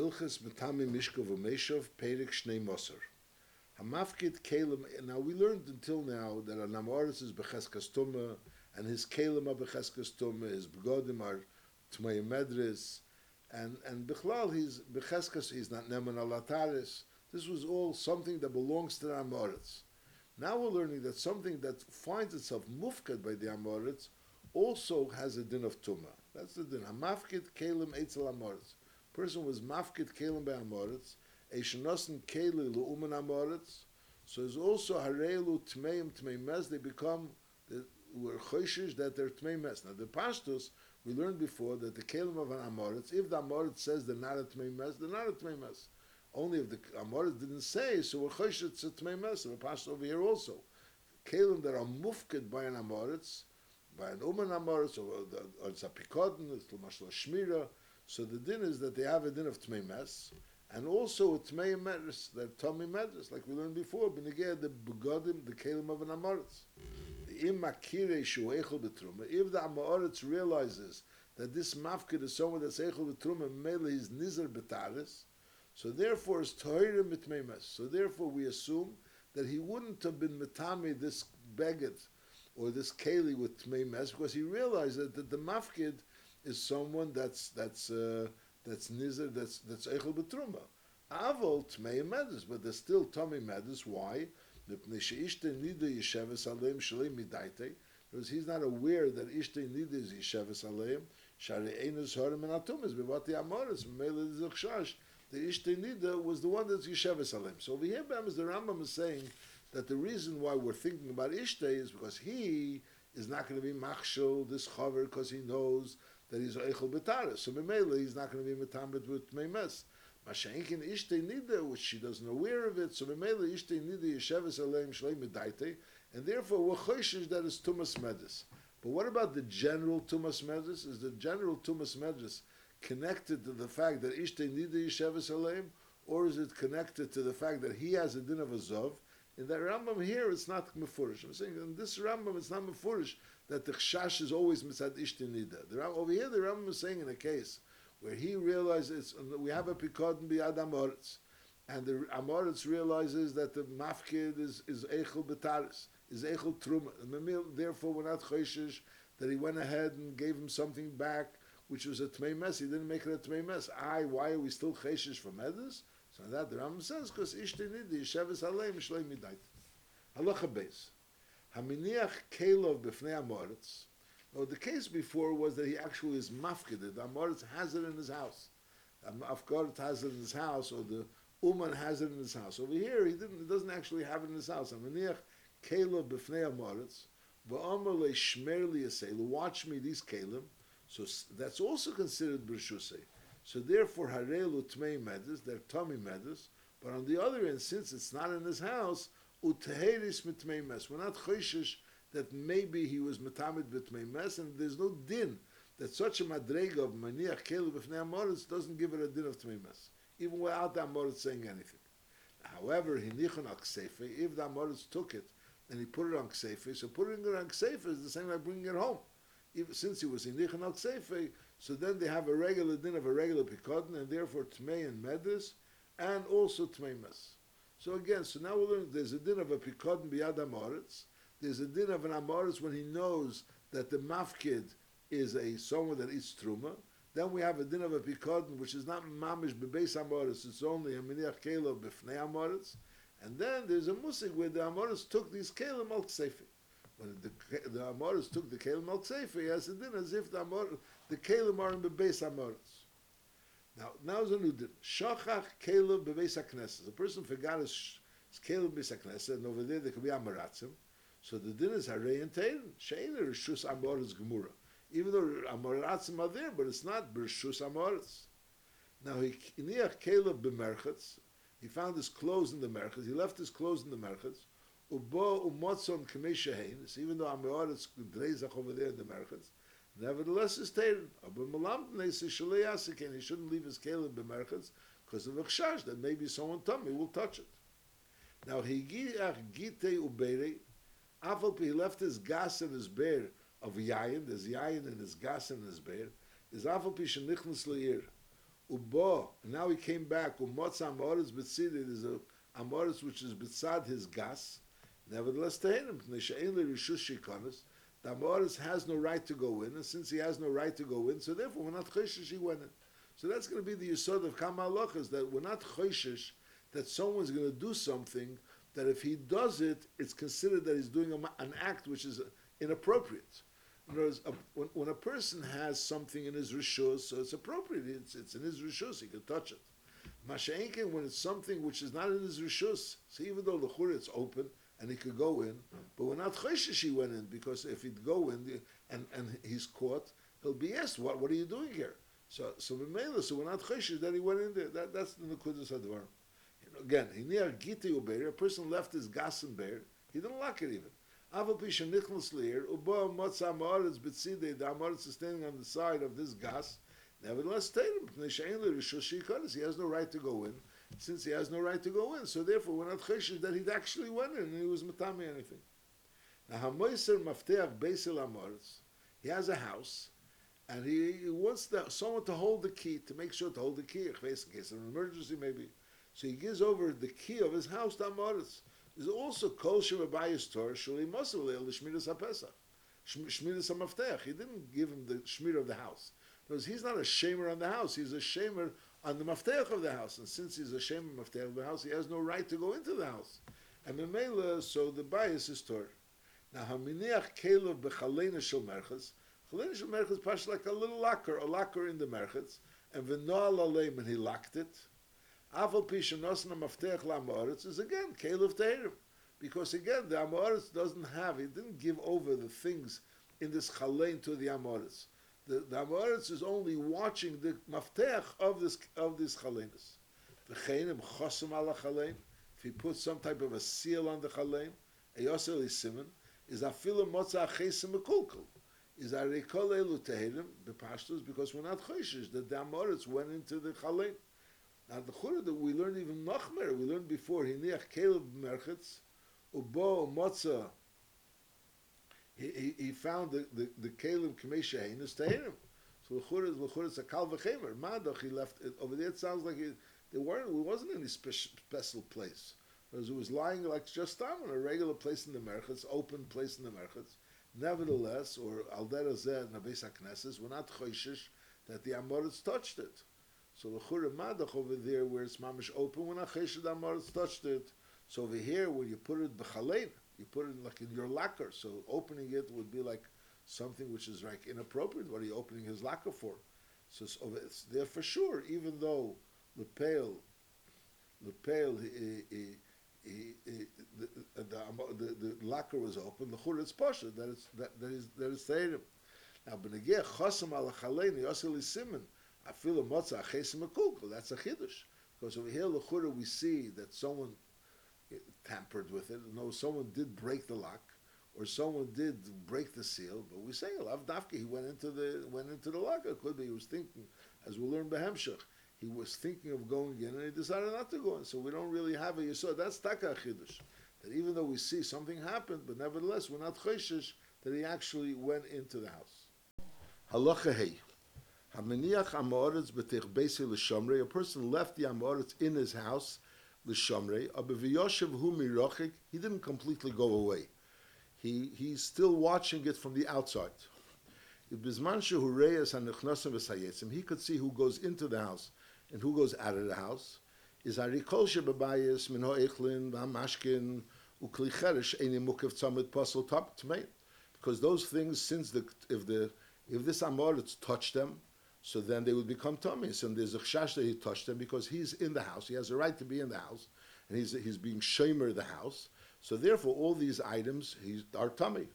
Hilchas Matami Mishkov Umeshav, Perek Shnei Moser. Hamavkid Kalim. Now we learned until now that an Amoris is Becheskas Tumah, and his Kalim are Becheskas Tumah, his Begodim are Tmei Medris, and Bechlal he's Becheskas, he's not Neman Alataris. This was all something that belongs to the Amoris. Now we're learning that something that finds itself mufkad by the Amoritz also has a din of tumah. That's the din. Hamafkid kelim eitzel Amoritz. Person was mafkid kelim by Amoritz. Eishenosen keli leumen Amoritz. So it's also harelu tmeim tmei mes. They become, were choishish that they're tmei mes. Now the pashtus, we learned before that the kelim of an Amoritz, if the Amoritz says they're not a tmei mes, they're not a tmei mes. Only if the Amoritz didn't say, so we're choshed to Tmei Mes. We're passed over here also. Kalim that are mufked by an Amoritz, by an Uman Amoritz, or it's a Pikodin, it's L'mashal Shmira. So the din is that they have a din of Tmei Mes, and also a Tmei Medris, that Tmei Medris, like we learned before, Benegeh, the Begodim, the Kalim of an Amoritz. If the Amoritz realizes that this mafked is someone that's Eichel B'Truma, Mele is Nizar B'Taris, so therefore, it's Tohira Mitmei Mes. So therefore, we assume that he wouldn't have been Metami, this Beged, or this Keli with Tmei Mes, because he realized that the Mafkid is someone that's Nizar, that's Eichel B'Truma. Avol Tmei Medus, but there's still Tmei Medus. Why? Because he's not aware that Ishtei Nida is Yesheves Aleim, Sharei Einus Horim and Atumis, Bevati Amoris, Melech Zachshash. The Ishtei Nida was the one that's Yesheves Aleim. So over here, the Rambam is saying that the reason why we're thinking about Ishtei is because he is not going to be Machshel, this Chaver, because he knows that he's Eichel B'Taris. So Memele, he's not going to be Metamrit with Meimes. Masha'inkin Ishtei Nida, which she doesn't aware of it, so Memele, Ishtei Nida, Yesheves Aleim, Shleim Medaitei, and therefore, we're Choshesh that is Tumas Medis. But what about the general Tumas Medis? Is the general Tumas Medis connected to the fact that Ishtei Nida Yesheves Aleim, or is it connected to the fact that he has a din of a Zov? In that Rambam here, it's not Mefurish. I'm saying in this Rambam, it's not Mefurish that the Chshash is always Mitzad Ishtei Nida. Over here, the Rambam is saying in a case where he realizes we have a Pikod B'Yad Amoritz, and the Amoritz realizes that the Mafkid is Eichel B'Taris, is Eichel Truma. Therefore, we're not Choshesh that he went ahead and gave him something back which was a Tmei Mes. He didn't make it a Tmei Mes. Why are we still Cheshish from Edis? So that the Rambam says, because Ishtei Nida, Yesheves Aleim, Shlei Midait. Halacha Beis. Haminiach Kelov B'fnei Amoritz. Now, the case before was that he actually is mafked. The Amoritz has it in his house. The Afgarit has it in his house, or the Uman has it in his house. Over here, he doesn't actually have it in his house. Haminiach Kelov B'fnei Amoritz. V'omer le'shmer li'aseh. Watch me, these Kelim. So that's also considered Bershusay. So therefore, Harelu Tmei Medus, they're Tommy Medus. But on the other hand, since it's not in his house, Uteheris Mitmei Mes. We're not Choshesh that maybe he was Metamid Mitmei Mes, and there's no din that such a Madrega of Maniach Kelub B'fnei Amoritz doesn't give it a din of Tmei Mes, even without the Amoritz saying anything. However, Hinichon al Kseife, if the Amoritz took it and he put it on Kseife, so putting it on Kseife is the same like bringing it home. If, since he was in Nichon al Kseife, so then they have a regular din of a regular Pikodin, and therefore Tmei and Medris, and also Tmei Mes. So again, so now we're learning there's a din of a Pikodin B'yad Amoritz, there's a din of an Amoritz when he knows that the Mafkid is a someone that eats Truma, then we have a din of a Pikodin, which is not Mamish B'beis Amoritz, it's only a Miniach Kelov B'fnei Amoritz, and then there's a Musig where the Amoritz took these Kelim al Kseife. When the Amoritz took the Kelim al-Kseife, he has a din as if the Kelim are in Bebeis Amoritz. Now is a new din. Shochach Kelim Bebeis HaKnesses. The person forgot his Kelim Bebeis HaKnesses, and over there there could be Amoratzim. So the din is Harei and Teirin. She'ener Rishus Amoritz Gemura. Even though Amoratzim are there, but it's not Bershus Amoritz. Now he niach Kelim B'merchatz. He found his clothes in the Merchatz. He left his clothes in the Merchatz. Ubo umotzon k'meshahein. Even though Amoritz dreizach over there in the Merchatz, nevertheless is teirin. He shouldn't leave his Kelim b'merchatz because of a chshash that maybe someone tummy will touch it. Now higiach gitei uberei. Afalpi he left his gas and his bear of yayin. There's yayin and his gas and his bear. Is afalpi shenichnas leir. Ubo, and now he came back. Umotz amoris b'tzidi, there's a amoris which is b'tzad his gas. Nevertheless, tehenim p'neshein lerishush shikonis. The amoris has no right to go in, and since he has no right to go in, so therefore we're not choshesh he went in. So that's going to be the yesod of kama halachas, that we're not choshesh that someone's going to do something that if he does it, it's considered that he's doing an act which is inappropriate. In other words, when a person has something in his rishus, so it's appropriate. It's in his rishus; he can touch it. Masha'enken, when it's something which is not in his rishus, so even though the chura it's open and he could go in, but we're not choshesh he went in, because if he'd go in and he's caught, he'll be asked, "What are you doing here?" So we're not choshesh that he went in there. That's the nekudas hadvar. Again, a person left his gas and bear, he didn't lock it even. The amoritz is standing on the side of this gas. Nevertheless, he has no right to go in. Since he has no right to go in, so therefore we're not cheshish that he actually went in and he was matami anything. Now, he has a house, and he wants someone to hold the key, to make sure to hold the key in case of an emergency maybe. So he gives over the key of his house to Amoritz. There's also Kol Shemayis Torah Shuli Mosav Leil Shmiras HaPesach, Shmiras HaMaftech. He didn't give him the shmir of the house. Because he's not a shamer on the house. He's a shamer on the maftech of the house. And since he's a shamer maftech of the house, he has no right to go into the house. And Memela, so the bias is Torah. Now Haminiach Kelev B'Chaleinu Shel Merchitz. Chaleinu Shel Merchitz pash like a little locker, a locker in the merchitz. And V'Noal Aleim, and he locked it. Aval Pisha Nosna Maftech L'Amoritz is again Kelev Tehirim. Because again, the Amoritz doesn't have, he didn't give over the things in this Chalein to the Amoritz. The Amoritz is only watching the Maftech of this Chaleinis. V'cheinim Chosum Ala Chalein, if he puts some type of a seal on the Chalein, Eyosel Isimen, is Afilim Motza Achesim Mekulkul, is Arikol Elu Tehirim, the Pashtus, because we're not Choshish, that the Amoritz went into the Chalein. Now the chura that we learned even nachmer, we learned before hiniach Caleb merchitz ubo motza. He found the Caleb kamesha heinus tehrim. So the chura is a kal v'chemer madach. He left it over there. It sounds like it wasn't any special place, because it was lying like just down in a regular place in the merchitz, open place in the merchitz. Nevertheless, or al dera zeh nabeis hakneses, we're not choishish that the amoritz touched it. So the Chura Madach over there, where it's mamish open, when Acheshed Amoritz touched it. So over here, when you put it b'chalein, you put it like in your locker. So opening it would be like something which is like inappropriate. What are you opening his locker for? So it's there for sure. Even though the locker was open, the Chura is posher. That is Tehrim. Now b'negeh chasam al chalein yosel isimin. I feel a motzah achesim akukul. That's a chiddush, because over here l'chura we see that someone tampered with it. No, someone did break the lock, or someone did break the seal. But we say Lav Dafka, he went into the locker. Could be he was thinking, as we learn behemshach, he was thinking of going in and he decided not to go in. So we don't really have a yesod. That's taka chiddush. That even though we see something happened, but nevertheless we're not choshesh that he actually went into the house. Halacha hey. A person left the amoritz in his house, l'shamrei. He didn't completely go away. He's still watching it from the outside. He could see who goes into the house and who goes out of the house. Because those things, since if this amoritz touched them, so then they would become tummies, and there's a chashash that he touched them because he's in the house. He has a right to be in the house, and he's being shamer the house. So therefore, all these items are tummy.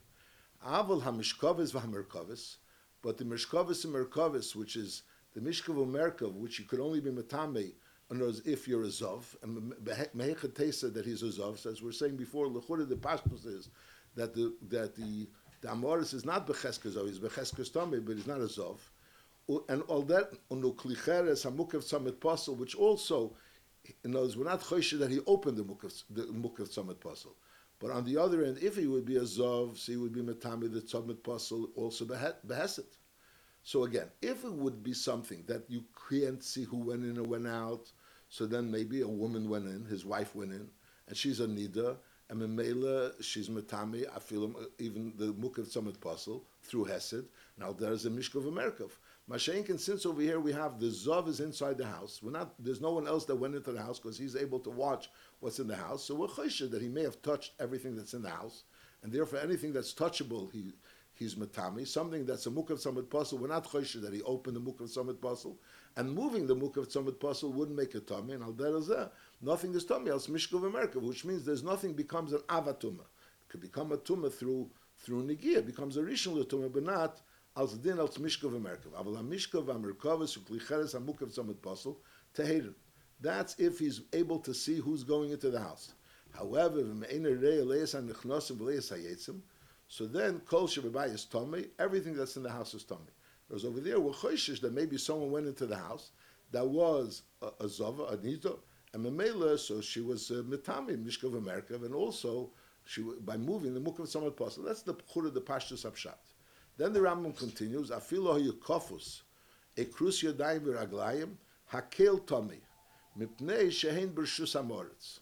Aval hamishkavis v'hamerkavis, but the mishkavis and merkavis, which is the mishkav umerkav, which you could only be matame, in other words, if you're a zov, and mehechatesa that he's a zov. So as we're saying before, l'chura the pashtus is that the amoris is not becheskes zov, he's becheskes tummy, but he's not a zov. And all that, which also, in other words, we're not choshesh that he opened the mukav tzamid pasul. But on the other end, if he would be a zav, so he would be metami the tzamid pasul also beheset. So again, if it would be something that you can't see who went in and went out, so then maybe a woman went in, his wife went in, and she's a nida, and Memela, she's Matami, Afilim, even the Mukhav Summit Puzzle, through Hesed. Now there's a Mishkov Amerikov. Mashenkin, since over here we have the Zov is inside the house, there's no one else that went into the house because he's able to watch what's in the house. So we're Choshe that he may have touched everything that's in the house, and therefore anything that's touchable, he's Matami. Something that's a Mukhav Summit Puzzle, we're not Choshe that he opened the Mukhav Summit Puzzle, and moving the Mukhav Summit Puzzle wouldn't make a tummy, and Aldera Zeh. Nothing is tummy, else Mishkov America, which means there's nothing becomes an avatuma. It could become a tumah through Nigia. It becomes a rishon l'tumah, but not als din als Mishkov America. Aval Mishkov Amerikovus uklicheres amukav samud pasul teherin. That's if he's able to see who's going into the house. However, v'me'ener rei leis hanichnosim v'leis hayetzim. So then kol shebebayis is tummy. Everything that's in the house is tummy. Because over there we're choishish that maybe someone went into the house that was a zova, a nito. And Memela, so she was Mitami, Mishkov America, and also she by moving the Mukhav Samad Pasul. That's the Pchura, the Pashtus Apshat. Then the Rambam continues, Afilo Yukofus, Ekrus Yodayim Viraglayim, Hakel Tomi, Mipnei Shehein Bershus Amoritz.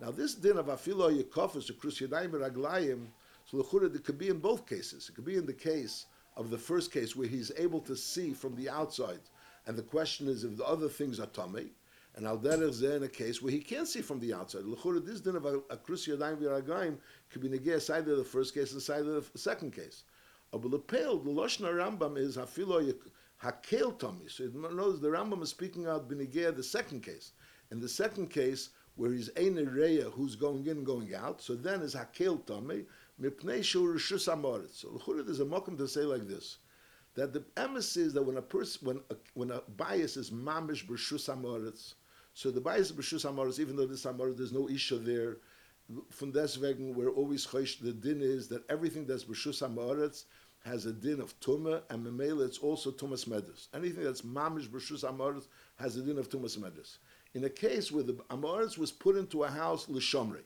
Now this din of Afilo Yukofus, Ekrus Yodayim Viraglayim, so the Chura, it could be in both cases. It could be in the case of the first case where he's able to see from the outside, and the question is if the other things are Tomi. And Alderech Zeh in a case where he can't see from the outside. L'chura, this din of Akrus Yadayim V'Yaragayim could be negeh side of the first case and side of the second case. But the Lashon Rambam is Hafilo Hakel Tomi. So notice the Rambam is speaking out b'negeh the second case. In the second case, where he's Einer Reya, who's going in and going out, so then is Hakel Tomi, Mipnei Shur Rishus Amoritz. So l'chura, there's a mokum to say like this, that the emes is that when a bias is Mamish B'Rishus Amoritz. So the bias of B'shus Amoritz, even though this Amoritz, there's no Isha there, from deswegen we're always choish, the din is that everything that's B'shus Amoritz has a din of Tumah, and Memela it's also Tumas Medes. Anything that's Mamish B'shus Amoritz has a din of Tumas Medes. In a case where the Amoritz was put into a house, L'Shomrei,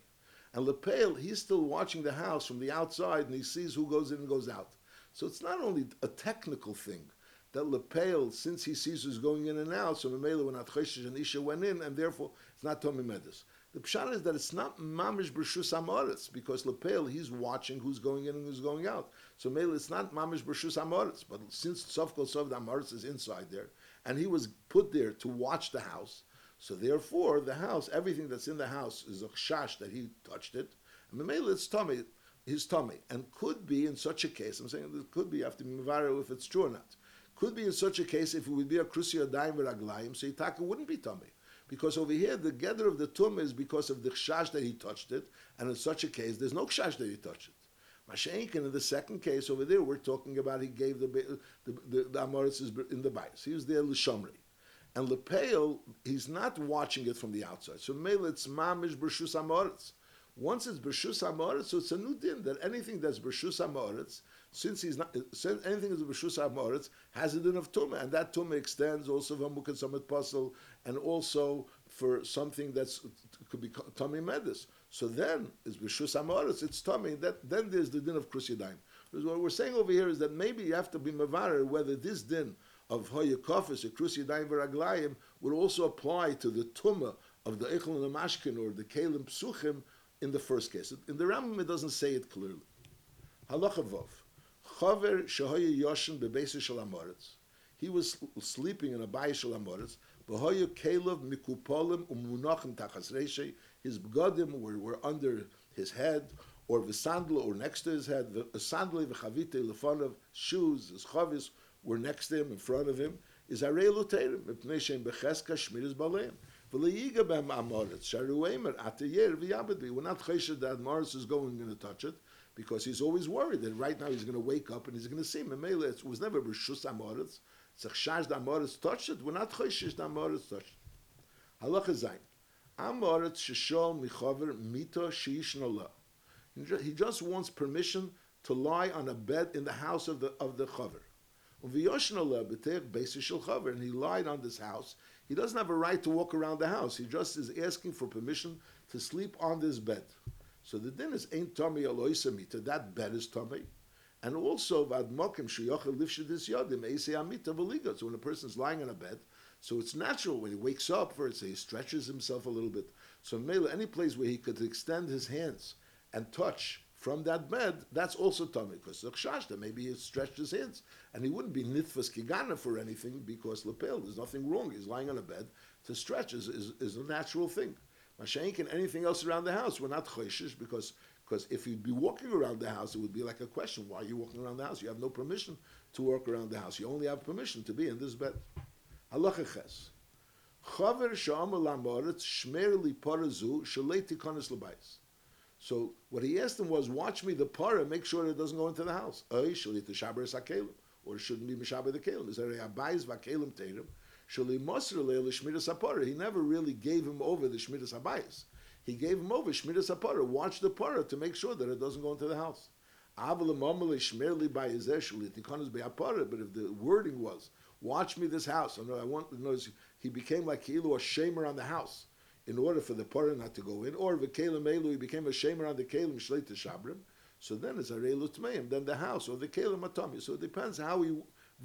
and L'Peil, he's still watching the house from the outside, and he sees who goes in and goes out. So it's not only a technical thing, that L'Peil, since he sees who's going in and out, so Memela when Atcheshish and Isha went in, and therefore it's not Tomi Medes. The pshat is that it's not Mamish B'Rishus Amoritz, because L'Peil, he's watching who's going in and who's going out. So Memela, it's not Mamish B'Rishus Amoritz, but since Sof Kol Sof the Amoritz is inside there, and he was put there to watch the house, so therefore the house, everything that's in the house is a chash that he touched it, and Memela, it's Tomi, his Tomi, and could be in such a case, I'm saying it could be, after Mivaro if it's true or not, could be in such a case if it would be a Krusya Daim Viraglayim, so Yitaka wouldn't be Tummy. Because over here, the gather of the Tummy is because of the Chash that he touched it, and in such a case, there's no Chash that he touched it. Mashenkin, in the second case over there, we're talking about he gave the Amoritz in the bias. He was there L'Shomri. And L'Peil, he's not watching it from the outside. So Mele, it's Mamish B'Rishus Amoritz. Once it's B'Rishus Amoritz, so it's a new din, that anything that's B'Rishus Amoritz, since anything is B'Rishus Amoritz, has a din of Tumah, and that Tumah extends also for Mukhav Samad Puzzle, and also for something that could be Tomi Medes. So then, it's B'Rishus Amoritz, it's Tomi, then there's the din of Krus Yadayim. Because what we're saying over here is that maybe you have to be mevarer whether this din of Hoyakofis, or Krus Yadayim V'Raglayim, would also apply to the Tumah of the Echel and the Mashkin, or the Kelim Psuchim, in the first case. In the Rambam, it doesn't say it clearly. Halacha Vov. Chaver shehoya yoshin bebeis shel amoritz. He was sleeping in a bayis shel amoritz. Behoya kelev mikupolim umunachim tachas reishei. His begadim were under his head, or v'sandal, or next to his head. V'sandal v'chavite lefonav, shoes, his chavis were next to him, in front of him. Is arei luterim mipnei shein becheska shmiris baleim. We're not chesed that Morris is going to touch it, because he's always worried that right now he's going to wake up and he's going to see Memela. It was never Rishus Amoritz. It's a chash that Morris touched it. We're not chesed that Morris touched it. Halacha Zayin. Amoritz sheshol michover mito sheishnola. He just wants permission to lie on a bed in the house of the chover. Uviyoshnola b'teich beis shel chover, and he lied on this house. He doesn't have a right to walk around the house. He just is asking for permission to sleep on this bed. So the din is, ain't Tommy Eloisa Mita, that bed is Tommy. And also, so when a person's lying on a bed, so it's natural when he wakes up, for it, say, he stretches himself a little bit. So Mela, any place where he could extend his hands and touch from that bed, that's also Tomei, because maybe he stretched his hands. And he wouldn't be nitfas kigana for anything, because lapel, there's nothing wrong. He's lying on a bed. To stretch is a natural thing. Mashaink and anything else around the house, we're not choishish, because if you'd be walking around the house, it would be like a question. Why are you walking around the house? You have no permission to walk around the house. You only have permission to be in this bed. Halachaches. Chaver sha'amar la'maretz shmer li parazu shalei tikonis l'bayis. So what he asked him was, watch me the para, make sure it doesn't go into the house. Oy shalei t'shaberes ha'kelim, or it shouldn't be mishaber the kelim. Is there a bayis va'kelim teirim? Shalei moser le'el shmiras ha'para. He never really gave him over the shmiras ha'bayis. He gave him over shmiras ha'para. Watch the para to make sure that it doesn't go into the house. Avle mamale shmer li bayis shalei tikonis be'ha'para. But if the wording was, watch me this house. I want to notice he became like Kielu a shamer on the house in order for the parah not to go in. Or v'kelim elu, he became a shamer on the kelim shleit shabrim. So then it's arei lutmeim. Then the house or the kelim atami. So it depends how he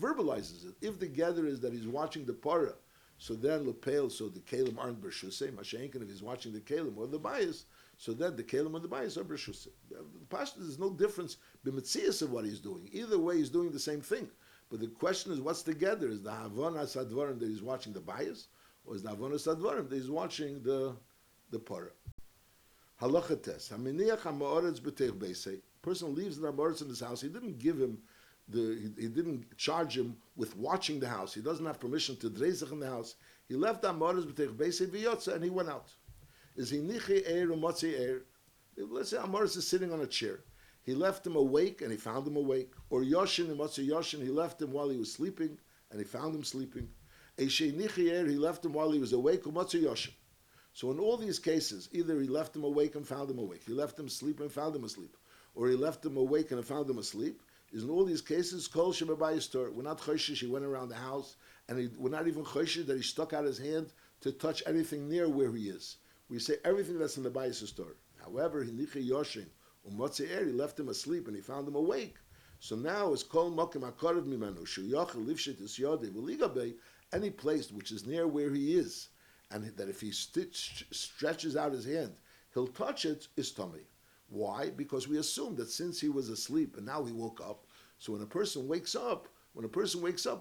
verbalizes it. If the gather is that he's watching the parah, so then lapel, so the kelim aren't bershusei. Mashenkin, if he's watching the kelim or the bias, so then the kelim and the bias are bershusei. The pashtus, there's no difference b'metzias of what he's doing. Either way, he's doing the same thing. But the question is, what's the gather? Is the Havonas Hadvarim that he's watching the bias? Or is the Havonas Hadvarim that he's watching the Parah? Halachates. Haminiach HaMa'aretz B'teich Beisei. Person leaves the Ha'ma'aretz in his house. He didn't give him, he didn't charge him with watching the house. He doesn't have permission to drezach in the house. He left the Ha'ma'aretz B'teich Beisei V'yotza and he went out. Is he Nichi Eir or Motzi Eir? Let's say Ha'ma'aretz is sitting on a chair. He left him awake and he found him awake. Or Yoshin and Matsu Yoshin, he left him while he was sleeping and he found him sleeping. Eishei Nichier, he left him while he was awake, or Matsu Yoshin. So in all these cases, either he left him awake and found him awake, he left him asleep and found him asleep, or he left him awake and found him asleep. In all these cases, Kol Shemebayis Torah. We're not Choshish, he went around the house, and we're not even Choshish that he stuck out his hand to touch anything near where he is. We say everything that's in the Bayis is Torah. However, he Nichier Yoshin, Umatzeir, he left him asleep and he found him awake. So now it's kol mokim hakarev mimenu sheyachal lifshit es yodei v'ligabei, any place which is near where he is, and that if he stretches out his hand, he'll touch it, is tummy. Why? Because we assume that since he was asleep and now he woke up, so when a person wakes up,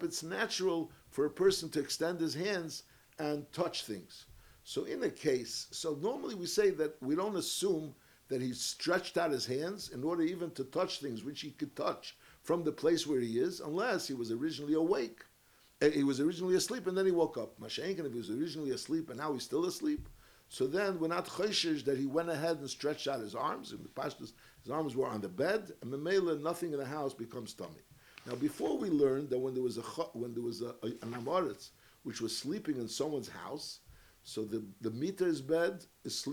it's natural for a person to extend his hands and touch things. So in a case, so normally we say that we don't assume that he stretched out his hands in order even to touch things which he could touch from the place where he is, unless he was originally awake. He was originally asleep and then he woke up. Mashenkin, if he was originally asleep and now he's still asleep, so then we're not choshesh that he went ahead and stretched out his arms. And his arms were on the bed, and memela, nothing in the house becomes tummy. Now, before we learned that when there was an amaretz which was sleeping in someone's house, so the meter's bed is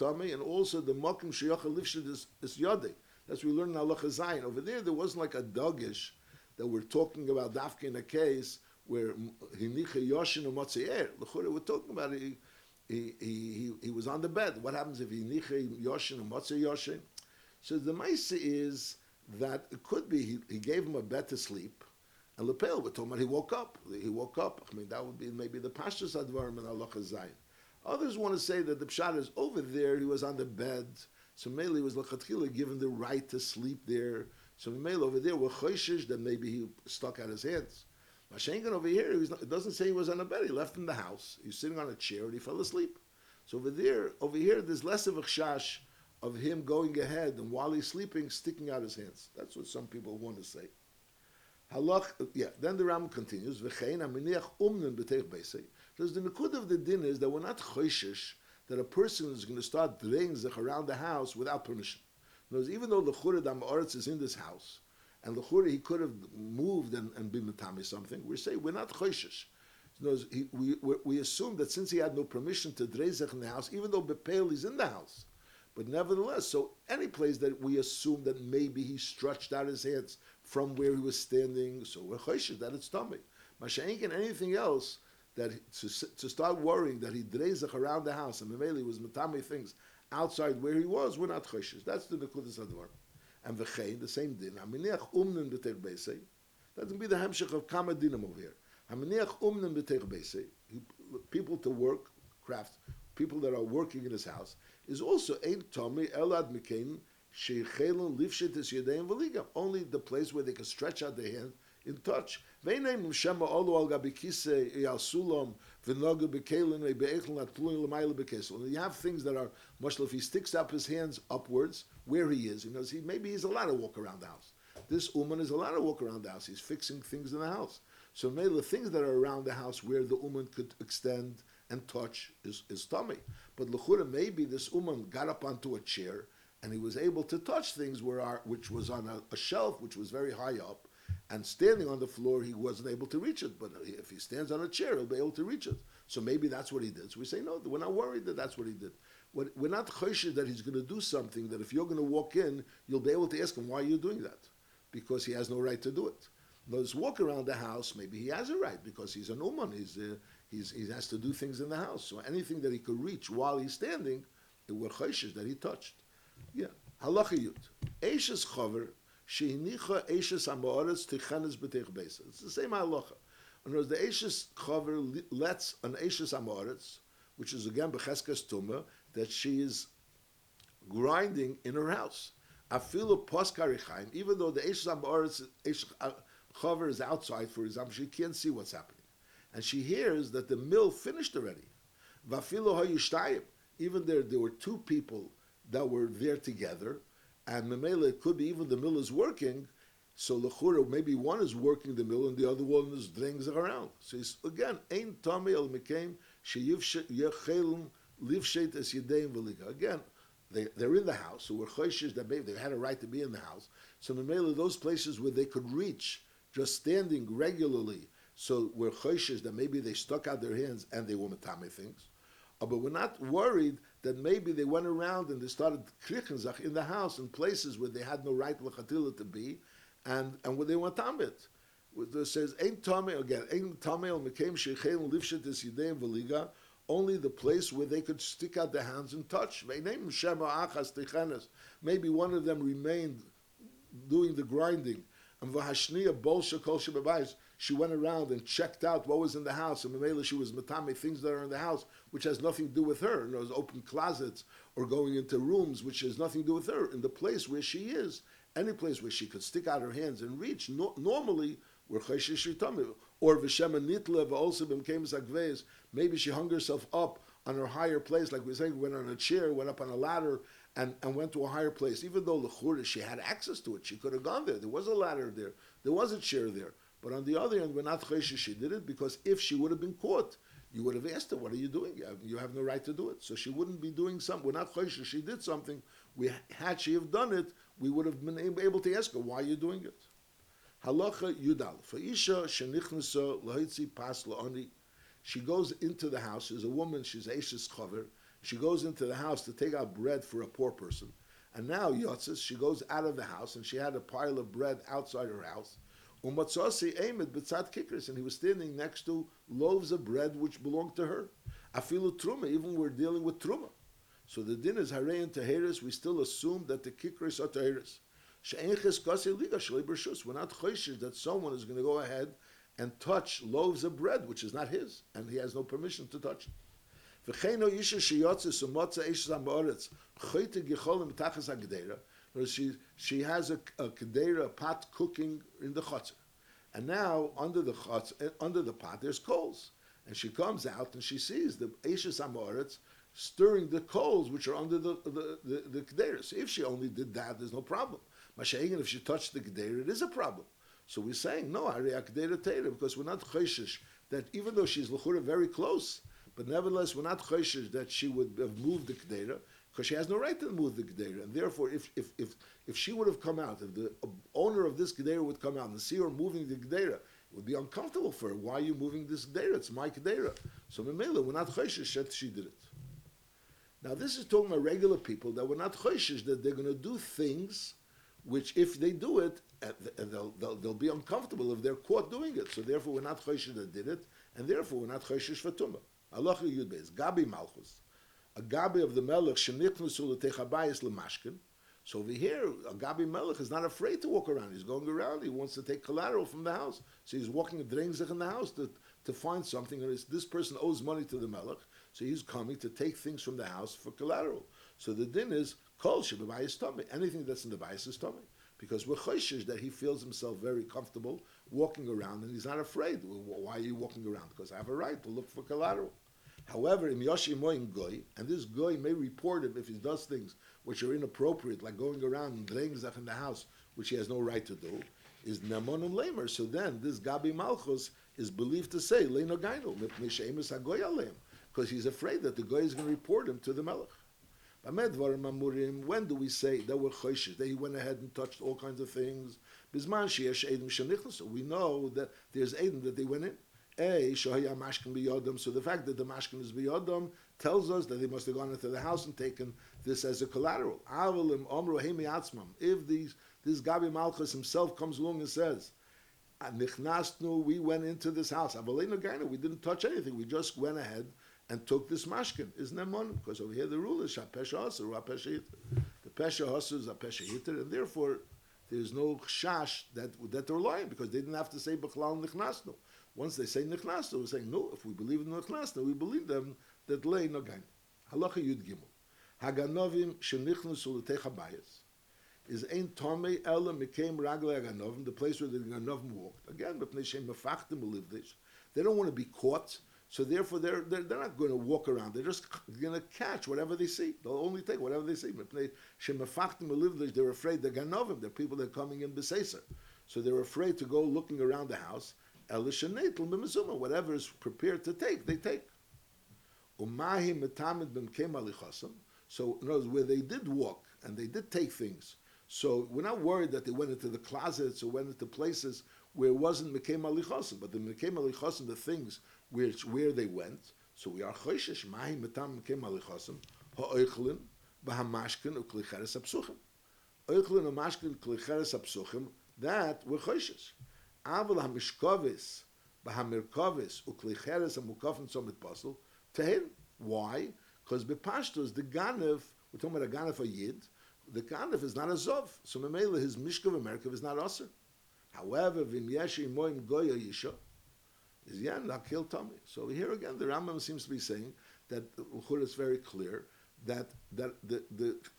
tummy, and also the makim sheyochel lifshid is yodei. That's what we learned in Halacha Zayin. Over there, there wasn't like a dogish that we're talking about dafke in a case where hinicha yoshin or matzeir. L'chura, we're talking about he was on the bed. What happens if hinicha yoshin or matzeir yoshin? So the ma'ase is that it could be he gave him a bed to sleep. And lapel, we're talking about he woke up. I mean, that would be maybe the Pashtus Advarim and Halacha Zayin. Others want to say that the Pshat is over there, he was on the bed, so Mele was L'Chatchila given the right to sleep there. So Mele over there were Choshish, that maybe he stuck out his hands. Mashenkin over here, it doesn't say he was on a bed, he left in the house, he was sitting on a chair and he fell asleep. So over here, there's less of a Chash of him going ahead and while he's sleeping, sticking out his hands. That's what some people want to say. Then the Ram continues. Because the nikud of the din is that we're not choishish that a person is going to start draying zich around the house without permission. Because even though the Chura Damaretz is in this house, and the Chura he could have moved and been metami something, we say we're not choishish. We assume that since he had no permission to dray zich in the house, even though Bepel is in the house, but nevertheless, so any place that we assume that maybe he stretched out his hands from where he was standing, so we're choshesh that it's tummy. Mashenkin and anything else that to start worrying that he drezach around the house and memeli was matami things outside where he was, we're not choshesh. That's the nekudas hadvar. and v'chein, the same din. Haminiach umnin b'teich beisei. That's going to be the hamshach of kama dinim over here. Haminiach umnin b'teich beisei. People to work, crafts, people that are working in his house, is also ein tomi elad mikein sheichelon lifshet es yedein v'ligam. Only the place where they can stretch out their hand in touch. V'einaim shema olu al gabikise yal sulam v'nogu b'keilin v'be'echlon atluin l'mayla b'keselon. And you have things that are much. If he sticks up his hands upwards where he is, he knows he maybe he's allowed to walk around the house. This uman is allowed to walk around the house. He's fixing things in the house. So maybe the things that are around the house where the uman could extend and touch is tummy. But l'chura, maybe this uman got up onto a chair and he was able to touch things which was on a shelf, which was very high up, and standing on the floor he wasn't able to reach it. But if he stands on a chair, he'll be able to reach it. So maybe that's what he did. So we say, no, we're not worried that that's what he did. We're not choshed that he's going to do something that if you're going to walk in, you'll be able to ask him, why are you doing that? Because he has no right to do it. Let's walk around the house, maybe he has a right because he's an uman, he has to do things in the house. So anything that he could reach while he's standing, it were choishes that he touched. Yeah. Halachiyut. Eishes chover, shehinicha eishes ha'ma'aretz tichenes b'teich beis. It's the same halacha. In other words, the eishes chover lets an eishes ha'ma'aretz, which is again b'cheskes tumah, that she is grinding in her house. Afilu poskarichaim, even though the eishes ha'ma'aretz, Chover is outside, for example, she can't see what's happening. And she hears that the mill finished already. Even there were two people that were there together, and Memele, it could be even the mill is working, so Lechura, maybe one is working the mill and the other one is drings around. So it's, again, Ein Tomei El Mikeim Sheyivchelum Livshet Es Yedeim Veliga. Again, they're in the house, so we're Choshesh that maybe they had a right to be in the house. So Memele, those places where they could reach, just standing regularly, so we're choishes that maybe they stuck out their hands and they were matame things. But we're not worried that maybe they went around and they started krichenzach in the house in places where they had no right l'chatila to be, and where they were matame. It says ain't tame again, ain't tame el mekem shechein lifshet es yideim v'liga. Only the place where they could stick out their hands and touch. Maybe one of them remained doing the grinding. And v'hashniya bolsha kol shebebayis, she went around and checked out what was in the house. And Mamela, she was matame things that are in the house, which has nothing to do with her. And those open closets or going into rooms, which has nothing to do with her. In the place where she is, any place where she could stick out her hands and reach, normally we're chayshish shitami. Or v'shema nitla v'olsa b'mkeim zagveis. Maybe she hung herself up on her higher place, like we say, went on a chair, went up on a ladder. And went to a higher place, even though l'chura she had access to it. She could have gone there. There was a ladder there. There was a chair there. But on the other hand, we're not choshesh she did it, because if she would have been caught, you would have asked her, what are you doing? You have no right to do it. So she wouldn't be doing something. We're not choshesh she did something. Had she have done it, we would have been able to ask her, why are you doing it? Halacha yudal. Fa'isha shenichnasa lahitzi pas la'ani. She goes into the house. She's a woman. She's eishes chover. She goes into the house to take out bread for a poor person. And now, Yotzis, she goes out of the house, and she had a pile of bread outside her house. Umatzasi Eimid B'tzad Kikris, and he was standing next to loaves of bread which belonged to her. Afilu Truma, even we're dealing with Truma. So the din is Harei and Teheris, we still assume that the Kikris are Teheris. She'en Cheskasi Liga Shalei Bershus, we're not Choshesh that someone is going to go ahead and touch loaves of bread, which is not his, and he has no permission to touch it. She has a kedera, a pot cooking in the chotzer, and now under the pot there's coals, and she comes out and she sees the eishes ha'ma'aretz stirring the coals which are under the kedera. So if she only did that, there's no problem. Masha'egin, if she touched the kedera, it is a problem. So we're saying no, harei kedera teira, because we're not choshesh that even though she's l'chura very close. But nevertheless, we're not choshesh that she would have moved the kedera, because she has no right to move the kedera. And therefore, if she would have come out, if the owner of this kedera would come out and see her moving the kedera, it would be uncomfortable for her. Why are you moving this kedera? It's my kedera. So Memela, we're not choshesh that she did it. Now this is talking about regular people that were not choshesh that they're going to do things which if they do it, they'll be uncomfortable if they're caught doing it. So therefore, we're not choshesh that did it, and therefore we're not choshesh for tumah. Halacha Yud Beis, Gabi Malchus, a Gabi of the Melech, Shenichnus U'Letech Habayis L'Mashkin. So over here, Agabi Melech is not afraid to walk around. He's going around. He wants to take collateral from the house. So he's walking dreinzach in the house to find something. And this person owes money to the Melech. So he's coming to take things from the house for collateral. So the din is, kol shebebayis tummy. Anything that's in the bayis is tummy. Because we're choishish that he feels himself very comfortable walking around and he's not afraid. Why are you walking around? Because I have a right to look for collateral. However, im yoshim moin goy, and this goy may report him if he does things which are inappropriate, like going around and dreinzach in the house, which he has no right to do, is namonum lamer. So then this Gabi Malchus is believed to say, le nogainu, mipnei she'emes hagoy aleim, because he's afraid that the goy is going to report him to the Melech. When do we say that we're choishes, that he went ahead and touched all kinds of things? We know that there's Eidim that they went in. So the fact that the mashkin is biyodam tells us that they must have gone into the house and taken this as a collateral. If this Gabi Malchus himself comes along and says, we went into this house, we didn't touch anything, we just went ahead and took this mashkin, is nemon, because over here the rule is shapesha hasur, rapesha yitter. The pesha hasur is a pesha yitter, and therefore there is no chash that they're lying, because they didn't have to say b'chlal nichnasnu. Once they say nichnasnu, we're saying, no, if we believe in nichnasnu, we believe them that lay nogain. Halacha yud gimel. Haganovim shenichnasu l'tei chabayis is ein tomei ela mikeim ragle haganovim, the place where the haganovim walked. Again, b'pnei shem mafachtim b'livdish. They don't want to be caught. So therefore, they're not going to walk around. They're just going to catch whatever they see. They'll only take whatever they see. They're afraid they're ganovim. They're people that are coming in b'seiser. So they're afraid to go looking around the house. Whatever is prepared to take, they take. So in other words, where they did walk and they did take things. So we're not worried that they went into the closets or went into places where it wasn't mekayim alichasim, but the mekayim alichasim, the things where they went. So we are choishesh mahi metam mekayim alichasim ha'oichlin b'hamashkin u'klicheres hapsuchim. Oichlin u'mashkin u'klicheres hapsuchim, that we're choishesh. Aval ha'mishkovis b'hamirkovis u'klicheres ha'mukafin somit pasl tehin. Why? Because b'pashtos, the ganef, we're talking about a ganef a yid, the ganef is not a zov. So memela, his mishkov merkav is not aser. However, v'myeshi moim goya yisha is yan lakil tami. So here again, the Rambam seems to be saying that it's very clear that the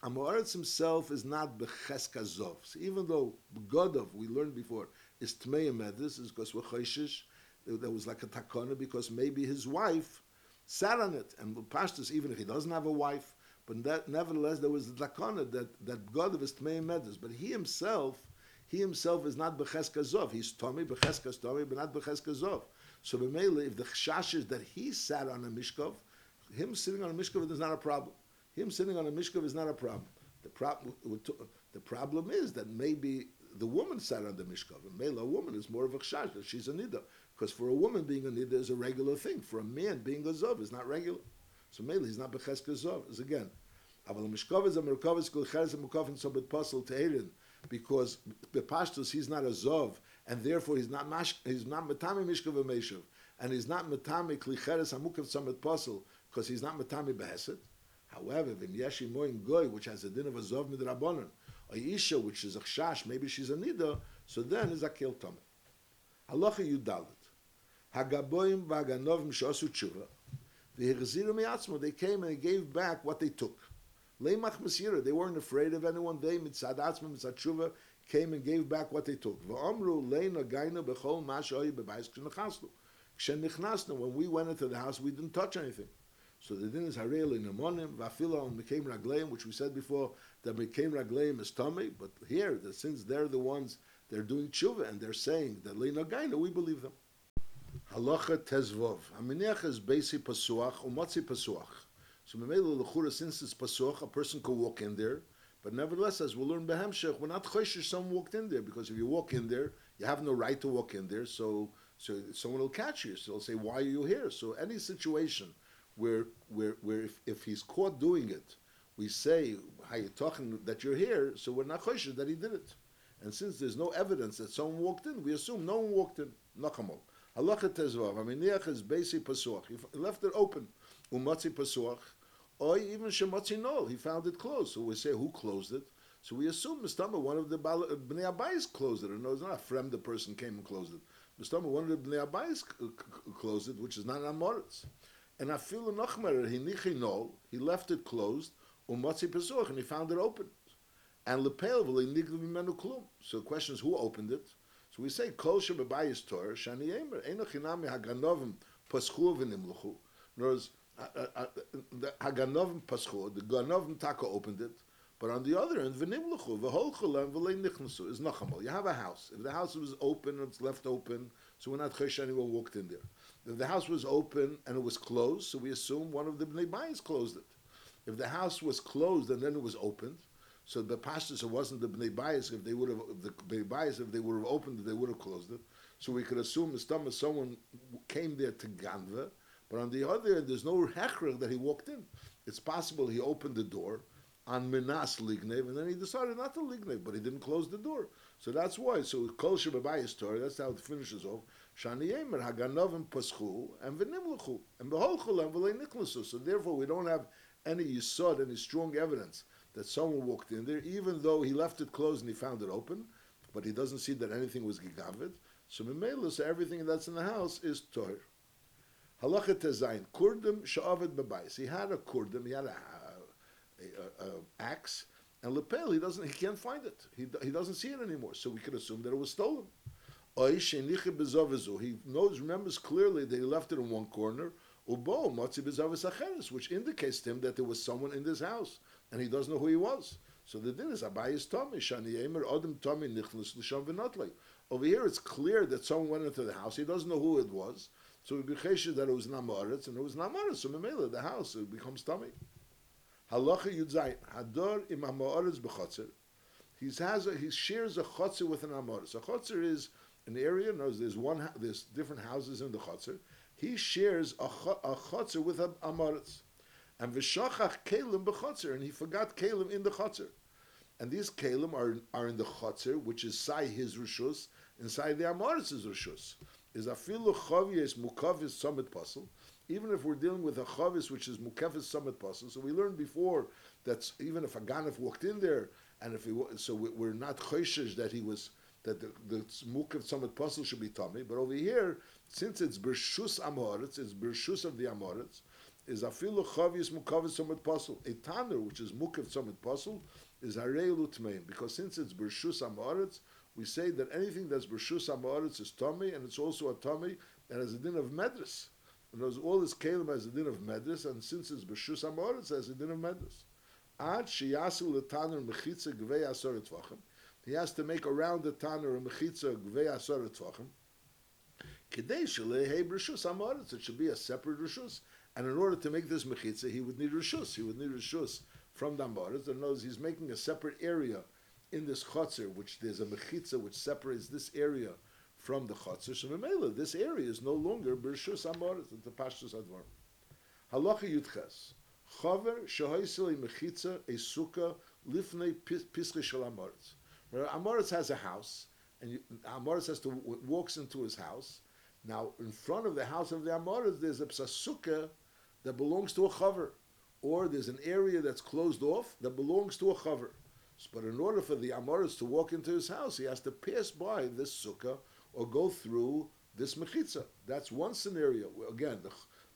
Amoritz himself is not b'cheska zov. So even though Godov, we learned before, is tmei medis, is because we're choishish. There was like a takana because maybe his wife sat on it, and pashtus, even if he doesn't have a wife, but that, nevertheless, there was the takana that Godov is tmei medis, but he himself is not b'cheska zov. He's Tommy, b'cheska Tommy, but not b'cheska zov. So b'meila, if the chashash is that he sat on a mishkov, him sitting on a mishkov is not a problem. Him sitting on a mishkov is not a problem. The problem is that maybe the woman sat on the mishkov. B'meila, a woman is more of a chashash, that she's a nida. Because for a woman being a nida is a regular thing. For a man being a zov is not regular. So b'meila, he's not b'cheska zov. It's again, aval mishkov is a merkov is kol cheres a mukaf in sobet pasal te'erin. Because bepashtus he's not a zov, and therefore he's not matami mishkav v'meishav, and he's not matami klicheres hamukav samet posel, because he's not matami behesed. However, v'myeshi moin goy, which has a din of a zov midrabanan, a isha which is a chash, maybe she's a nida, so then is a kil tameh. Halacha yudalit hagaboyim v'haganovim she'osu tshuva v'hirziru miatzmo, they came and they gave back what they took. They weren't afraid of anyone. They mitzad atzma mitzad tshuva came and gave back what they took. When we went into the house, we didn't touch anything. So the din is harei le'nemonim v'afila on mekayim ragleim, which we said before that mekayim ragleim is tummy. But here, since they're the ones they're doing tshuva and they're saying that le'nagaina, we believe them. Halacha tezvov hamineach is beisi pasuach umatzi pasuach. So Memela Lechura, since it's Pasuch, a person could walk in there. But nevertheless, as we'll learn Behemshech, we're not Choshish someone walked in there, because if you walk in there, you have no right to walk in there, so someone will catch you. So they'll say, why are you here? So any situation where if he's caught doing it, we say, how you talking that you're here, so we're not Choshish that he did it. And since there's no evidence that someone walked in, we assume no one walked in. Nakamol. Halacha Tezvav, Aminiach is Beisi Pasuch. He left it open. Umatzi Pasuch. Or even Shematzi Nol, he found it closed. So we say, who closed it? So we assume, Mistama, one of the Bnei Abayis closed it. No, it's not a fremd person came and closed it. Mistama, one of the Bnei Abayis closed it, which is not an Amoritz. And Afilu Nachmer, he left it closed, Umatzi Pesuch, and he found it open. And Lepel, V'leiniglu V'menu Klum. So the question is, who opened it? So we say, Kol Shebebayis Torah, Shani Eimer, Enochinami Haganovim, Paschu V'nimluchu. In other words, the Haganovim Paschu, the Ganovim Taka opened it. But on the other end, v'nimluchu, v'holchul, and v'lein nichnasu is nachamal. You have a house. If the house was open and it's left open, so we're not chesh anyone walked in there. If the house was open and it was closed, so we assume one of the Bnei Bayis closed it. If the house was closed and then it was opened, so the pashtus, it wasn't the Bnei Bayis. If they would have the Bnei Bayis, if they would have opened it, they would have closed it. So we could assume as someone came there to ganva. But on the other end, there's no hechrech that he walked in. It's possible he opened the door on Minas Lignev, and then he decided not to Lignev, but he didn't close the door. So that's why. So Kol Shebebayis Torah, that's how it finishes off. Shani Yemer, Haganovim Paschu, and V'nimluchu, and B'holchul, and V'lein Niklasu. So therefore, we don't have any Yisod, any strong evidence that someone walked in there, even though he left it closed and he found it open, but he doesn't see that anything was Gigavid. So Mimeila, so everything that's in the house is Torah. Halacha Tezayin, Kurdim She'aved B'bayis. He had a Kurdim, he had a axe, and lapel, he can't find it. He doesn't see it anymore. So we could assume that it was stolen. He remembers clearly that he left it in one corner, which indicates to him that there was someone in this house, and he doesn't know who he was. So the din is Abayis Tommy, Shani Yemer, Odom Tommy, Nichnus Lisham V'notlei. Over here, it's clear that someone went into the house. He doesn't know who it was. So we bechesed that it was Namaritz, and it was Namaritz. So Memela, the house, it becomes Tommy. Halacha Yudzayin, Hador im Amoritz b'chotzer. He shares a chotzer with an Amoritz. A chotzer is an area. Knows there's different houses in the chotzer. He shares a chotzer with an Amoritz, and v'shachach kelim b'chotzer, and he forgot kelim in the chotzer. And these kelim are in the chotzer, which is sai his rishus, inside the Amoritz's rishus. Is afilu chavies mukavis summit puzzle. Even if we're dealing with a chavis, which is mukefis summit pasul, so we learned before that even if a ganef walked in there, and if he so we're not choishesh that he was that the mukef summit pasul should be tummy. But over here, since it's bershus amoritz, it's bershus of the amoritz, is afilu chavis mukefis summit pasul. A tanner, which is mukef summit pasul, is harei lutmeim, because since it's bershus amoritz, we say that anything that's bershus amoritz is tummy, and it's also a tummy that has a din of medras. And all this kelim has a din of medras, and since it's b'shus amoritz, it has a din of medras. Ad sheyasu l'tanur mechitza gvei asor etvachim. He has to make around the tanur a mechitza gvei asor etvachim. Kidei shelehei b'shus amoritz. It should be a separate rishus. And in order to make this mechitza, he would need rishus. He would need rishus from the amoritz. And notice he's making a separate area in this chotzer, which there's a mechitza which separates this area from the Chatzir. So Memela, this area is no longer Bershus Amoritz, it's the Pashtus Advar. Halacha Yudches. Chaver shehoiseli mechitza esuka lifnei pische shel Amoritz. Amoritz has a house, and Amoritz has to walks into his house. Now, in front of the house of the Amoritz, there's a psasuka that belongs to a chaver, or there's an area that's closed off that belongs to a chaver. But in order for the Amoritz to walk into his house, he has to pass by this sukkah, or go through this mechitza. That's one scenario. Again,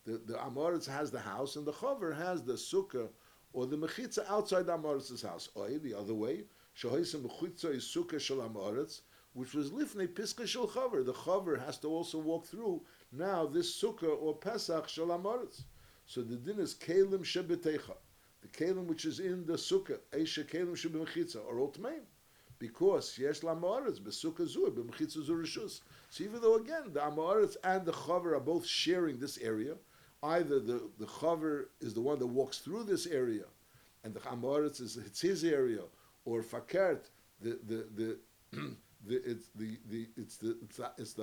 the Amoritz has the house, and the chaver has the sukkah or the mechitza outside the Amoritz's house. Or the other way, shehoisem mechitza is sukkah shel Amoritz, which was lifnei piskah shel chaver. The chaver has to also walk through now this sukkah or pesach shel Amoritz. So the din is kelim shebetecha, the kelim which is in the sukkah, eisha kelim shebemechitza or otmeim. Because yesh l'amaretz b'sukkah zur b'mechitza zur rishus. So even though again the amaretz and the chaver are both sharing this area, either the chaver is the one that walks through this area, and the amaretz is it's his area, or fakert it's the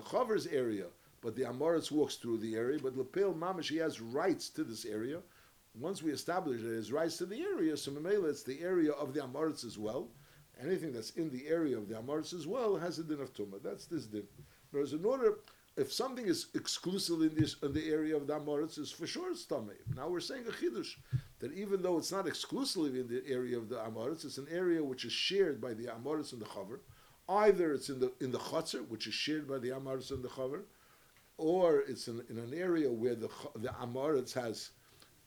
chaver's area, but the amaretz walks through the area. But lepel mamish he has rights to this area. Once we establish that his rights to the area, so memela it's the area of the amaretz as well. Anything that's in the area of the Amoritz as well has a din of Tumah. That's this din. Whereas in order, if something is exclusively in the area of the Amoritz, is for sure it's Tumah. Now we're saying a Chidush that even though it's not exclusively in the area of the Amoritz, it's an area which is shared by the Amoritz and the Chaver. Either it's in the Chatzar, which is shared by the Amoritz and the Chaver, or it's in an area where the Amoritz has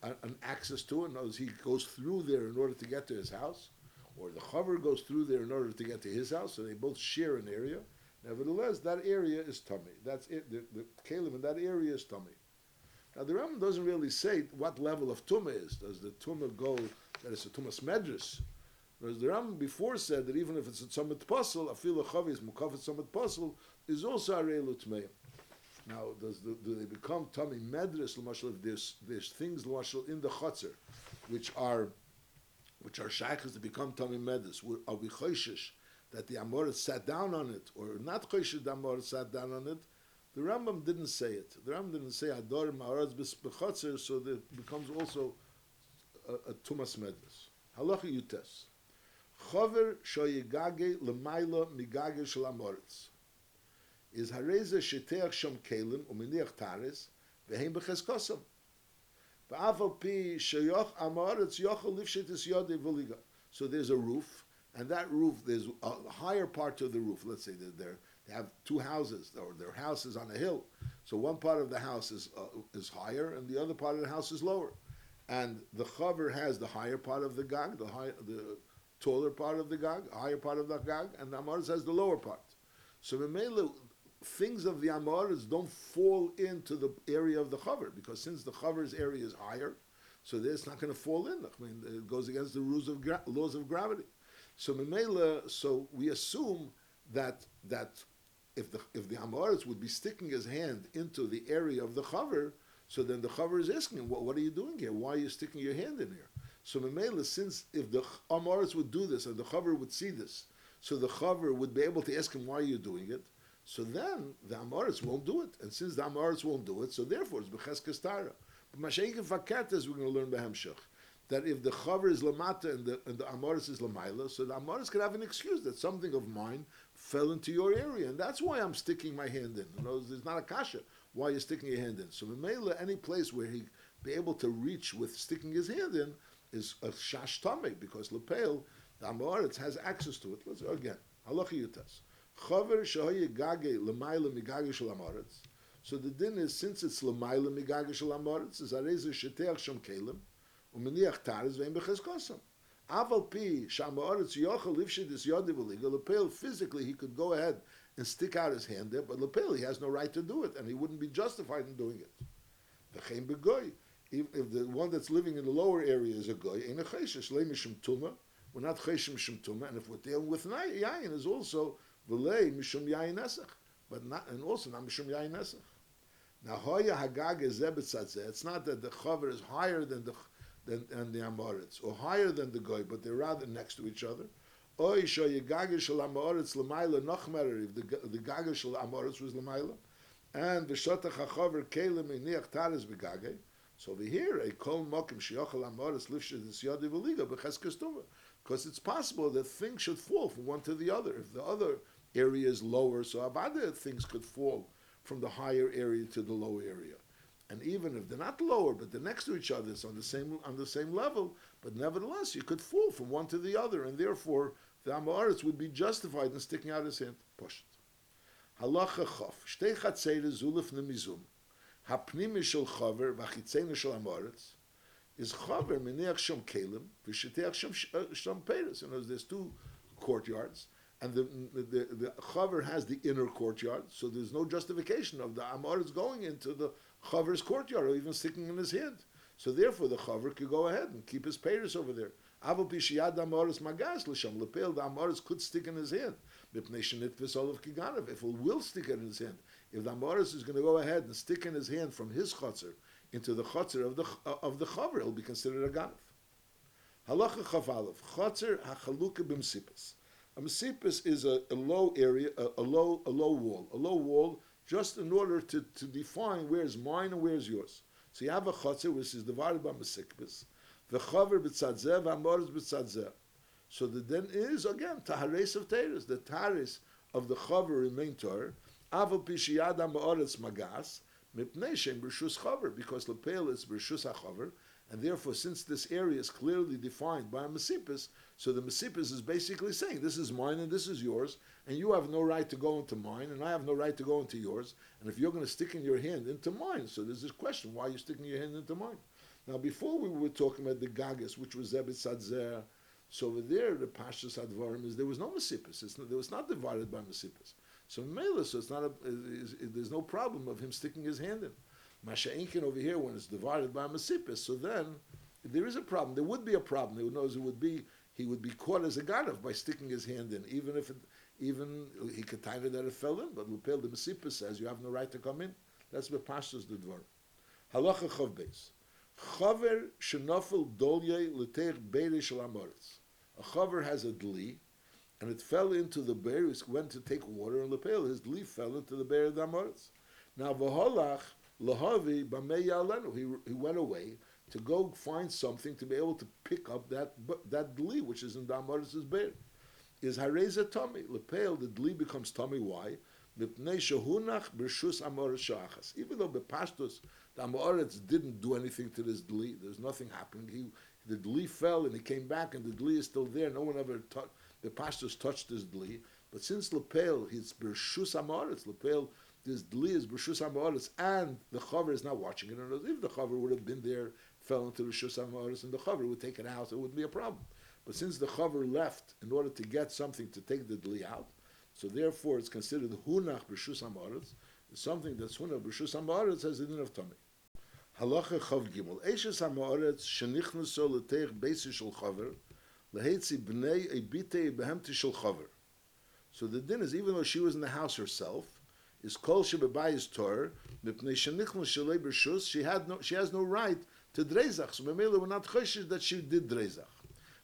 an access to it, in other words, he goes through there in order to get to his house, or the Chaver goes through there in order to get to his house, so they both share an area. Nevertheless, that area is tummy. That's it. The Kalim in that area is tummy. Now, the Rambam doesn't really say what level of tumah is. Does the tumah go that it's a tumas medrus? Whereas the Rambam before said that even if it's a tzomit pasel, afilu chavis mukafet tzomit pasel is also arelu tmeim. Now, do they become tummy medrus? L'mashal, if there's things l'mashal in the chutzner, which are shaykhs that become tummy medrus, are we choishish that the Amoritz sat down on it, or not choishish the Amoritz sat down on it? The Rambam didn't say it. The Rambam didn't say Hadar Ma'aretz B'Chotzer, so that it becomes also a Tumas Medras. Halacha Yutes. Chover Shoyigage L'mayla Migage Shel Amoritz. Is Hareze Sheteach Shom Kelim U'Miniach Tares V'Heim B'Cheskosam. V'Afal Pi Sheyoch Amoritz Yochel Livshetis Yodei V'Liga. So there's a roof, and that roof, there's a higher part of the roof. Let's say that they have two houses, or their house is on a hill. So one part of the house is higher, and the other part of the house is lower. And the chaver has the higher part of the gag, the taller part of the gag, higher part of the gag, and the Amoritz has the lower part. So Memele, things of the Amoritz don't fall into the area of the chaver, because since the chaver's area is higher, so it's not going to fall in. I mean, it goes against the rules of laws of gravity. So Memele, so we assume that. If the Amoritz would be sticking his hand into the area of the chaver, so then the chaver is asking him, what are you doing here? Why are you sticking your hand in here? So Memele, since if the Amoritz would do this and the chaver would see this, so the chaver would be able to ask him, why are you doing it? So then the Amoritz won't do it. And since the Amoritz won't do it, so therefore it's b'cheskes tara. But Mashaik and Fakat is, we're going to learn b'hamshach, that if the chaver is lamata and the Amoritz is lamayla, so the Amoritz could have an excuse that something of mine fell into your area, and that's why I'm sticking my hand in. You know, there's not a kasha why you're sticking your hand in. So Memele, any place where he'd be able to reach with sticking his hand in is a shash tamei, because lepeil, the Amoritz has access to it. Let's go again. Halacha Yutas. Chaver shehoye gage l'mayla migage shel Amoritz. So the din is, since it's l'mayla migage shel Amoritz, is areze sheteach shom kelim u'meniach tares ve'im b'cheskosam. Aval pi shamaoritz yochel lifshid is yodi v'liga. Lepel, physically he could go ahead and stick out his hand there, but lepel, he has no right to do it, and he wouldn't be justified in doing it. V'chein begoy, if the one that's living in the lower area is a goy, ain't a chayshish lei mishum tuma. We're not chayshim mishum tuma, and if we're dealing with yayin, is also v'lei mishum yayin esach, but not, and also not mishum yayin esach. Now hoya hagag ezebetzadze. It's not that the chaver is higher than the Amoritz, or higher than the goy, but they're rather next to each other. Oy shoyegage shel Amoritz l'mayla nochmer, if the gage shel Amoritz was l'mayla, and v'shotach hachaver kelim iniach tares b'gage. So over here, a kol mokim sheyochel Amoritz lifshid is yodi v'liga b'cheskes tuma, because it's possible that things should fall from one to the other. If the other area is lower, so avada things could fall from the higher area to the lower area. And even if they're not lower, but they're next to each other, it's on the same level, but nevertheless, you could fall from one to the other, and therefore, the Amoritz would be justified in sticking out his hand. Push it. Halacha chof. Shtei chatzere zulif nemizum. Hapnimi shel chaver v'chitzene shel Amoritz. Is chaver miniach shom kelim v'shiteach shom peres. In other words, there's two courtyards, and the chaver has the inner courtyard, so there's no justification of the Amoritz going into the Chaver's courtyard, or even sticking in his hand. So therefore, the chaver could go ahead and keep his payers over there. Aval pi sheyad Amoritz magas l'sham lepel, the Amoritz could stick in his hand. Mipnei shenitves olav kiganav, if it will stick in his hand. If the Amoritz is going to go ahead and stick in his hand from his chotzer into the chotzer of the chaver, he'll be considered a ganav. Halacha chavalav chotzer hachaluka b'msipis. A msipis is a low area, a low wall. Just in order to define where is mine and where is yours. So you have a chatzir which is divided by mesikbis, the chaver b'tzadzeh, v'amoritz b'tzadzeh. So the then is again tahares of teres. The tahares of the chaver remain tor. Aval pi sheyad Amoritz magas mipnei shem b'rishus chaver, because lepel is b'rishus hachaver, And therefore, since this area is clearly defined by a Mesippus, so the Mesippus is basically saying, this is mine and this is yours, and you have no right to go into mine, and I have no right to go into yours, and if you're going to stick in your hand into mine, so there's this question, why are you sticking your hand into mine? Now, before we were talking about the Gagas, which was Zebit Sadzer, so over there, the Pashtus Advarim is, there was no Mesippus. It was not divided by Mesippus. So Mela, so it's not there's no problem of him sticking his hand in. Masha'inkin over here, when it's divided by Mesippus, so then there is a problem. There would be a problem. Who knows? He would be caught as a ganav by sticking his hand in, even he could tie that it fell in. But Lupel the Mesippus says you have no right to come in. That's what Pashtus the Dvar. Halacha Chav Beis. Chaver shenofel dolye l'teich beiri shel Amoritz. A chaver has a dli, and it fell into the beir. It went to take water, and Lupel his dli fell into the beir of the Amoritz. Now v'holach. He went away to go find something to be able to pick up that dli, which is in the Amorit's bear. Is hareza tummy. Lepel, the dli becomes tummy. Why? Even though Bepashtus, the Amoritz didn't do anything to this dli, there's nothing happening. The dli fell and he came back and the dli is still there. No one ever Bepashtus touched this dli. But since Lepel, it's Bershus Amoritz, Lepel, this dli is b'reshus ha'ma'aretz, and the chaver is not watching it. And if the chaver would have been there, fell into b'reshus ha'ma'aretz, and the chaver would take it out, it wouldn't be a problem. But since the chaver left in order to get something to take the dli out, so therefore it's considered hunach b'reshus ha'ma'aretz, something that's hunach b'reshus ha'ma'aretz has the din of tummy. Halacha chav gimel eishes ha'ma'aretz shenichnuso l'teich beisi shel chaver leheitzi bnei ebitei behemti shel chaver. So the din is, even though she was in the house herself, is kol shebebayis tor mipnei shenichnu shelei bershus. She has no right to dreizach. So Mamela were not choshesh that she did dreizach.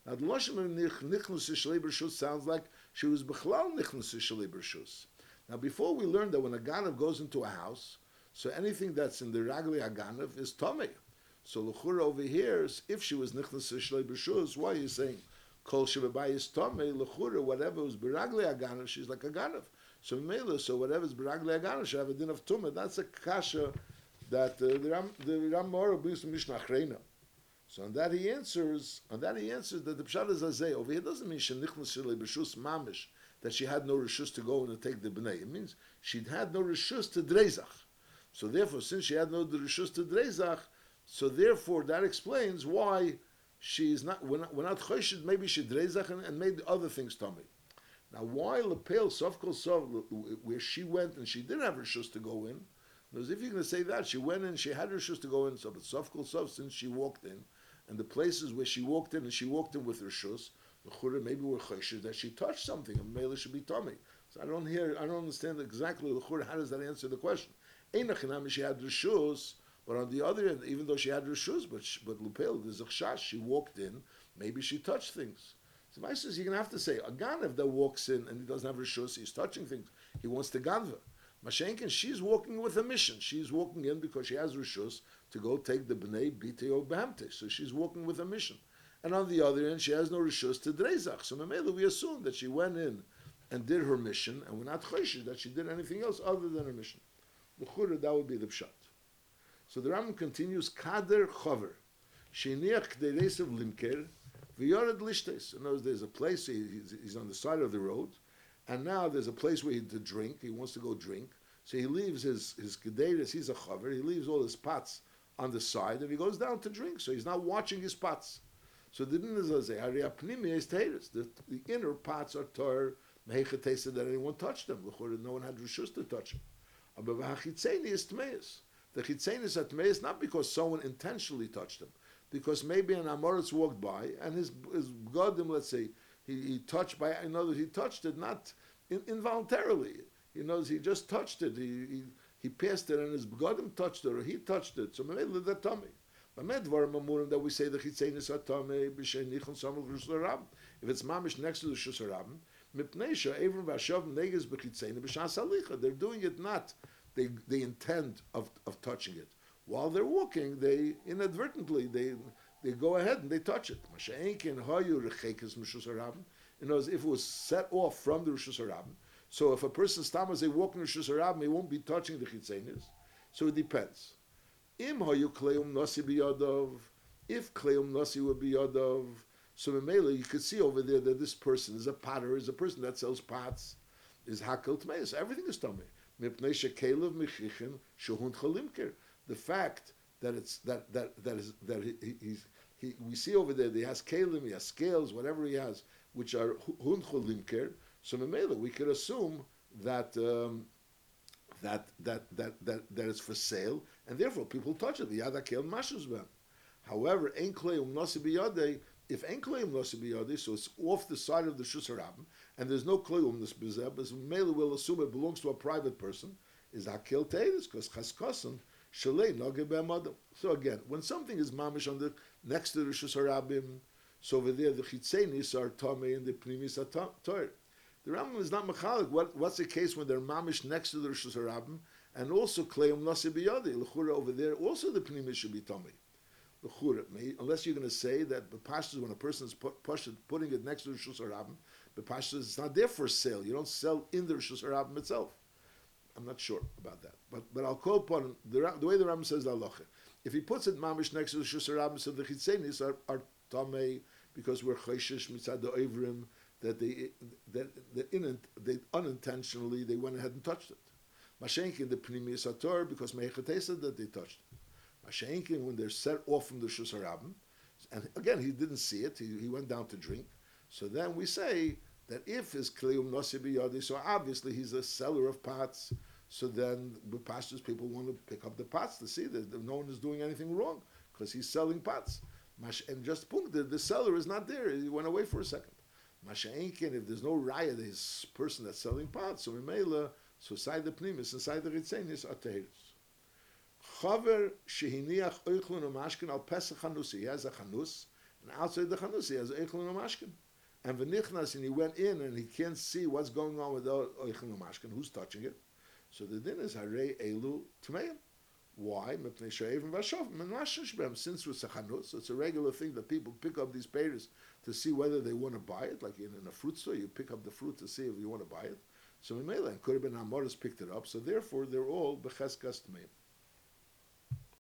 Now the lashon nichnu shelei bershus sounds like she was bechlal nichnu shelei bershus. Now before we learned that when a ganav goes into a house, so anything that's in the ragli aganav is tomei. So l'chura over here, if she was nichnu shelei bershus, why are you saying kol shebebayis tomei l'chura? Whatever was beragli aganav, she's like a ganav. So Mela, so whatever is Beragli Agana should have a din of Tumah. That's a kasha that the Ram Ma'ora brings to Mishnah Achreina. So on that he answers that the Pshat is Azeh. Over here doesn't mean Shenichnas Shelei B'Reshus Mamish, that she had no Reshus to go in and take the B'nai. It means she had no Reshus to Drezach. So therefore, since she had no Reshus to Drezach, so therefore that explains why she is not, we're not Choshed, maybe she Drezach and made other things Tomei. Now, why Lepel Sofkol Sov, where she went and she didn't have Reshus to go in? Because if you're going to say that, she went in, she had Reshus to go in, so but Sofkol Sov, since she walked in, and the places where she walked in, and she walked in with Reshus, maybe were Choshesh that she touched something, and Mela should be Tomei. So I don't understand exactly, how does that answer the question? Einachinami, she had Reshus, but on the other end, even though she had Reshus, but Lepel, there's a Chashash, she walked in, maybe she touched things. So my says you're gonna have to say a ganav that walks in and he doesn't have reshus, he's touching things. He wants to ganva. Mashenkin, she's walking with a mission. She's walking in because she has reshus to go take the bnei bitei or behemtei. So she's walking with a mission. And on the other end, she has no reshus to dreizach. So Mamela, we assume that she went in and did her mission, and we're not choshesh that she did anything else other than her mission. L'chura, that would be the pshat. So the Rambam continues kader chaver sheiniach k'dei reisav limker. In those days, a place, he's on the side of the road, and now there's a place where he to drink, he wants to go drink, so he leaves his kedeiros, he's a chaver, he leaves all his pots on the side, and he goes down to drink, so he's not watching his pots. So the din is the inner pots are tor, that anyone touched them, no one had reshus to touch them. But the chitzeini is tmeis not because someone intentionally touched them, because maybe an Amoritz walked by and his godim, let's say, he touched by, in other words, he touched it not involuntarily. He knows he just touched it. He passed it and his godim touched it or he touched it. So maybe the tummy. That we say the chitzenis atame b'shenichon samul rishlarab. If it's mamish next to the shusarabim, mipneisha evrim v'ashav neges b'chitzeni b'shasalicha. They're doing it not the intent of touching it. While they're walking, they inadvertently they go ahead and they touch it. You know, as if it was set off from the Reshus HaRabim. So if a person stam as they walk in Reshus HaRabim, he won't be touching the chitzenis. So it depends. Im hayu kleum nasi biyadav. If Kleum Nasi would be Yadav, so Mimela, you could see over there that this person is a potter, is a person that sells pots, is Hakel Tmeis. Everything is Tomei. Mipnei Shekelev Mechichin Shohun Chalimker. The fact that it's that we see over there that he has kelim, he has scales, whatever he has, which are hunchul limker. So Mimela, we could assume that that it's for sale, and therefore people touch it. The yada kel mashuzben. However, ein kleim nasi biyadei. If ein kleim nasi biyadei, so it's off the side of the shusarabim, and there's no kleim this bezeh. But Mimela will assume it belongs to a private person. Is hakel teidus because chaskosan. So again, when something is mamish on the next to the Rishus Harabim, so over there the chitzenis are tamei and the pnimis are toir. The Rambam is not machalik. What's the case when they're mamish next to the Rishus Harabim and also kleim nasi biyadi l'chura over there? Also the pnimis should be tamei l'chura, unless you're going to say that b'pashtus when a person is putting it next to the Rishus Harabim, b'pashtus it's not there for sale. You don't sell in the Rishus Harabim itself. I'm not sure about that, but I'll call upon the way the Rambam says the halacha. If he puts it mamish next to the Shusar Rabbim, so the chitzenis are tamei because we're chayshish mitzad the oivrim that they unintentionally they went ahead and touched it. Mashenkin the pnimiyus ator because meichateisa that they touched it. Mashenkin when they're set off from the Shusar Rabbim, and again he didn't see it. He went down to drink. So then we say that if his kleum nasi biyadi, so obviously he's a seller of pots, so then the pastors people want to pick up the pots to see that no one is doing anything wrong because he's selling pots. And just the seller is not there. He went away for a second. Masha'enkin, if there's no raya, this person that's selling pots, so Mimela, so inside the pnimis, inside the ritzenis, are tehiris. Chaver shehiniach oichlun umashkin al pesach hanusi. He has a chanus, and outside the chanus he has oichlun umashkin. And v'nichnas, and he went in, and he can't see what's going on with the oichlin umashkin, who's touching it. So the din is harei elu tmeim. Why? Mipnei she'evim v'shovim and mashnish b'hem. Since it's a chanus, so it's a regular thing that people pick up these peiros to see whether they want to buy it. Like in a fruit store, you pick up the fruit to see if you want to buy it. So Mimela, and could have been Hamoris picked it up. So therefore, they're all b'cheskas tmeim.